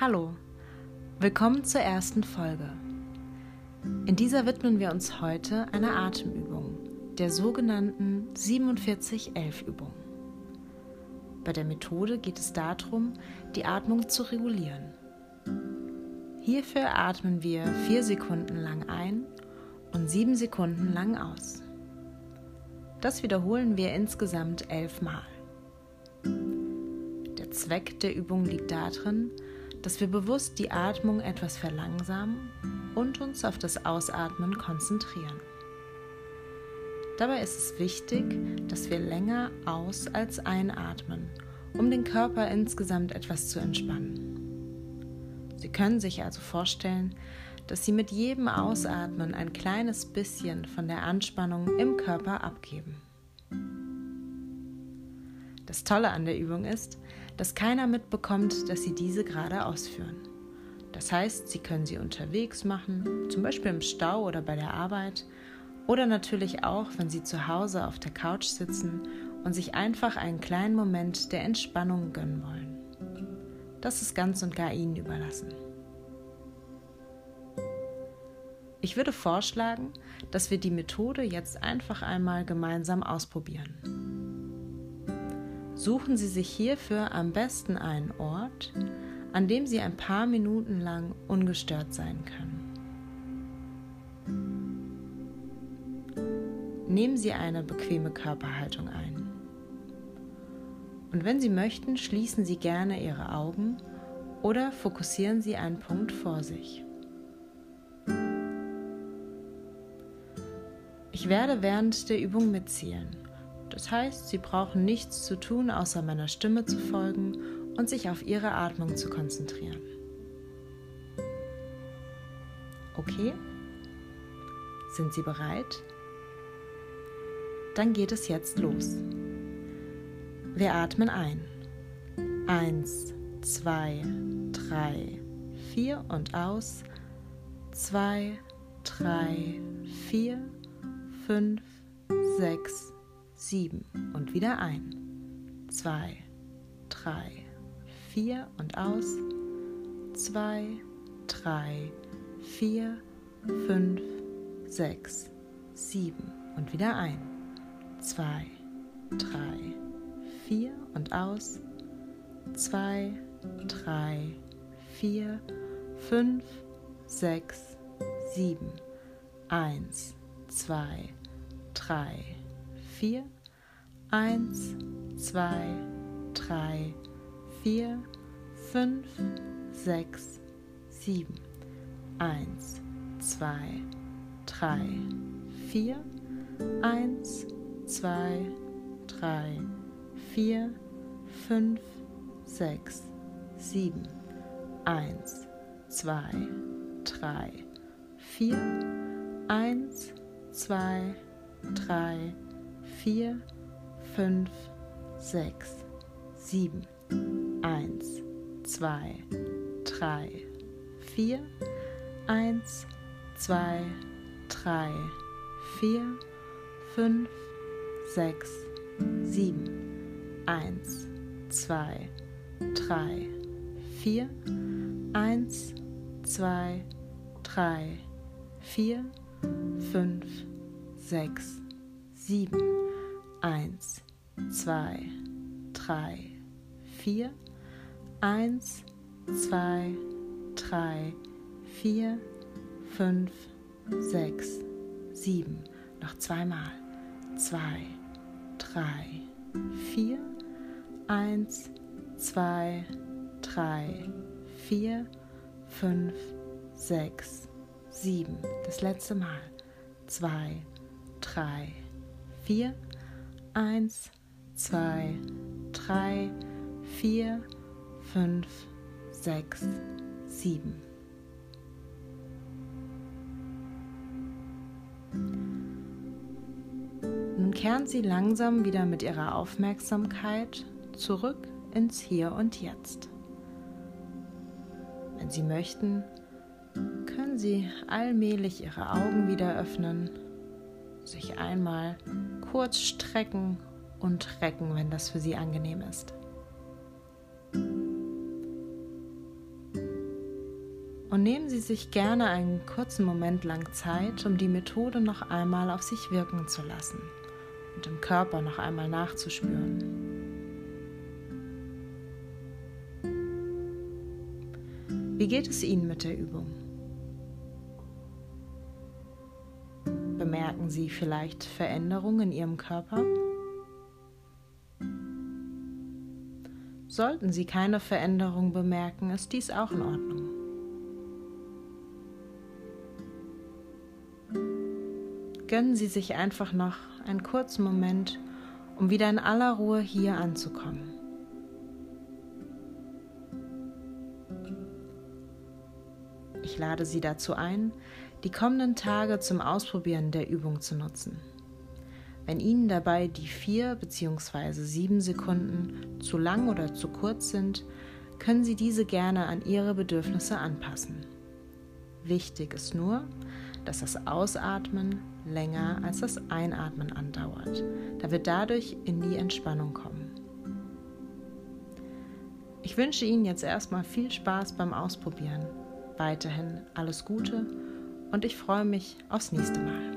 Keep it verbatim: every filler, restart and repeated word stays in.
Hallo, willkommen zur ersten Folge. In dieser widmen wir uns heute einer Atemübung, der sogenannten vier sieben eins eins Übung. Bei der Methode geht es darum, die Atmung zu regulieren. Hierfür atmen wir vier Sekunden lang ein und sieben Sekunden lang aus. Das wiederholen wir insgesamt elf Mal. Der Zweck der Übung liegt darin, dass wir bewusst die Atmung etwas verlangsamen und uns auf das Ausatmen konzentrieren. Dabei ist es wichtig, dass wir länger aus- als einatmen, um den Körper insgesamt etwas zu entspannen. Sie können sich also vorstellen, dass Sie mit jedem Ausatmen ein kleines bisschen von der Anspannung im Körper abgeben. Das Tolle an der Übung ist, dass keiner mitbekommt, dass Sie diese gerade ausführen. Das heißt, Sie können sie unterwegs machen, zum Beispiel im Stau oder bei der Arbeit, oder natürlich auch, wenn Sie zu Hause auf der Couch sitzen und sich einfach einen kleinen Moment der Entspannung gönnen wollen. Das ist ganz und gar Ihnen überlassen. Ich würde vorschlagen, dass wir die Methode jetzt einfach einmal gemeinsam ausprobieren. Suchen Sie sich hierfür am besten einen Ort, an dem Sie ein paar Minuten lang ungestört sein können. Nehmen Sie eine bequeme Körperhaltung ein. Und wenn Sie möchten, schließen Sie gerne Ihre Augen oder fokussieren Sie einen Punkt vor sich. Ich werde während der Übung mitzählen. Das heißt, Sie brauchen nichts zu tun, außer meiner Stimme zu folgen und sich auf Ihre Atmung zu konzentrieren. Okay? Sind Sie bereit? Dann geht es jetzt los. Wir atmen ein. Eins, zwei, drei, vier und aus. Zwei, drei, vier, fünf, sechs. sieben und wieder ein, zwei, drei, vier und aus, zwei, drei, vier, fünf, sechs, sieben und wieder ein, zwei, drei, vier und aus, zwei, drei, vier, fünf, sechs, sieben, eins, zwei, drei, vier, eins, zwei, drei, vier, fünf, sechs, sieben, eins, zwei, drei, vier, eins, zwei, drei, vier, fünf, sechs, sieben, eins, zwei, drei, vier, eins, zwei, drei, vier, fünf, sechs, sieben, eins, zwei, drei, vier, eins, zwei, drei, vier, fünf, sechs, sieben, eins, zwei, drei, vier, eins, zwei, drei, vier, fünf, sechs, sieben, eins, zwei, drei, vier, eins, zwei, drei, vier, fünf, sechs, sieben, noch zweimal, zwei, drei, vier, eins, zwei, drei, vier, fünf, sechs, sieben, das letzte Mal, zwei, drei, vier, eins, zwei, drei, vier, fünf, sechs, sieben. Nun kehren Sie langsam wieder mit Ihrer Aufmerksamkeit zurück ins Hier und Jetzt. Wenn Sie möchten, können Sie allmählich Ihre Augen wieder öffnen, sich einmal kurz strecken und recken, wenn das für Sie angenehm ist. und nehmen Sie sich gerne einen kurzen Moment lang Zeit, um die Methode noch einmal auf sich wirken zu lassen und im Körper noch einmal nachzuspüren. Wie geht es Ihnen mit der Übung? Bemerken Sie vielleicht Veränderungen in Ihrem Körper? Sollten Sie keine Veränderung bemerken, ist dies auch in Ordnung. Gönnen Sie sich einfach noch einen kurzen Moment, um wieder in aller Ruhe hier anzukommen. Ich lade Sie dazu ein, die kommenden Tage zum Ausprobieren der Übung zu nutzen, wenn Ihnen dabei die vier bzw. sieben Sekunden zu lang oder zu kurz sind, können Sie diese gerne an Ihre Bedürfnisse anpassen. Wichtig ist nur, dass das Ausatmen länger als das Einatmen andauert, da wir dadurch in die Entspannung kommen. Ich wünsche Ihnen jetzt erstmal viel Spaß beim Ausprobieren. Weiterhin alles Gute und ich freue mich aufs nächste Mal.